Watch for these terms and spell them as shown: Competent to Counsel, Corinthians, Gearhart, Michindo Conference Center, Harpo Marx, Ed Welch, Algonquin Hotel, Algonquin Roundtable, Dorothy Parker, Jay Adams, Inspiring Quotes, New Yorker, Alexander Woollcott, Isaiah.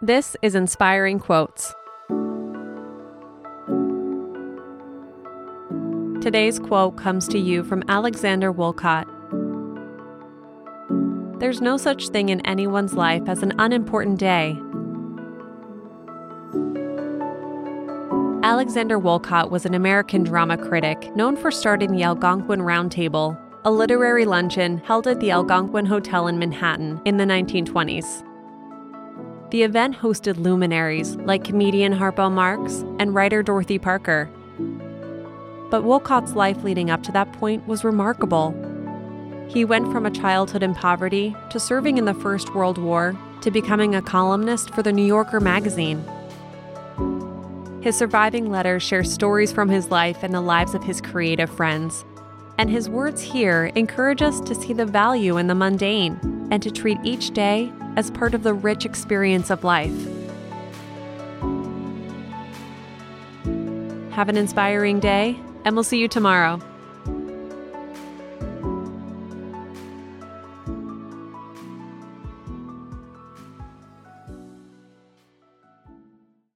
This is Inspiring Quotes. Today's quote comes to you from Alexander Woollcott. There's no such thing in anyone's life as an unimportant day. Alexander Woollcott was an American drama critic known for starting the Algonquin Roundtable, a literary luncheon held at the Algonquin Hotel in Manhattan in the 1920s. The event hosted luminaries like comedian Harpo Marx and writer Dorothy Parker. But Woollcott's life leading up to that point was remarkable. He went from a childhood in poverty to serving in the First World War to becoming a columnist for the New Yorker magazine. His surviving letters share stories from his life and the lives of his creative friends. And his words here encourage us to see the value in the mundane and to treat each day as part of the rich experience of life. Have an inspiring day, and we'll see you tomorrow.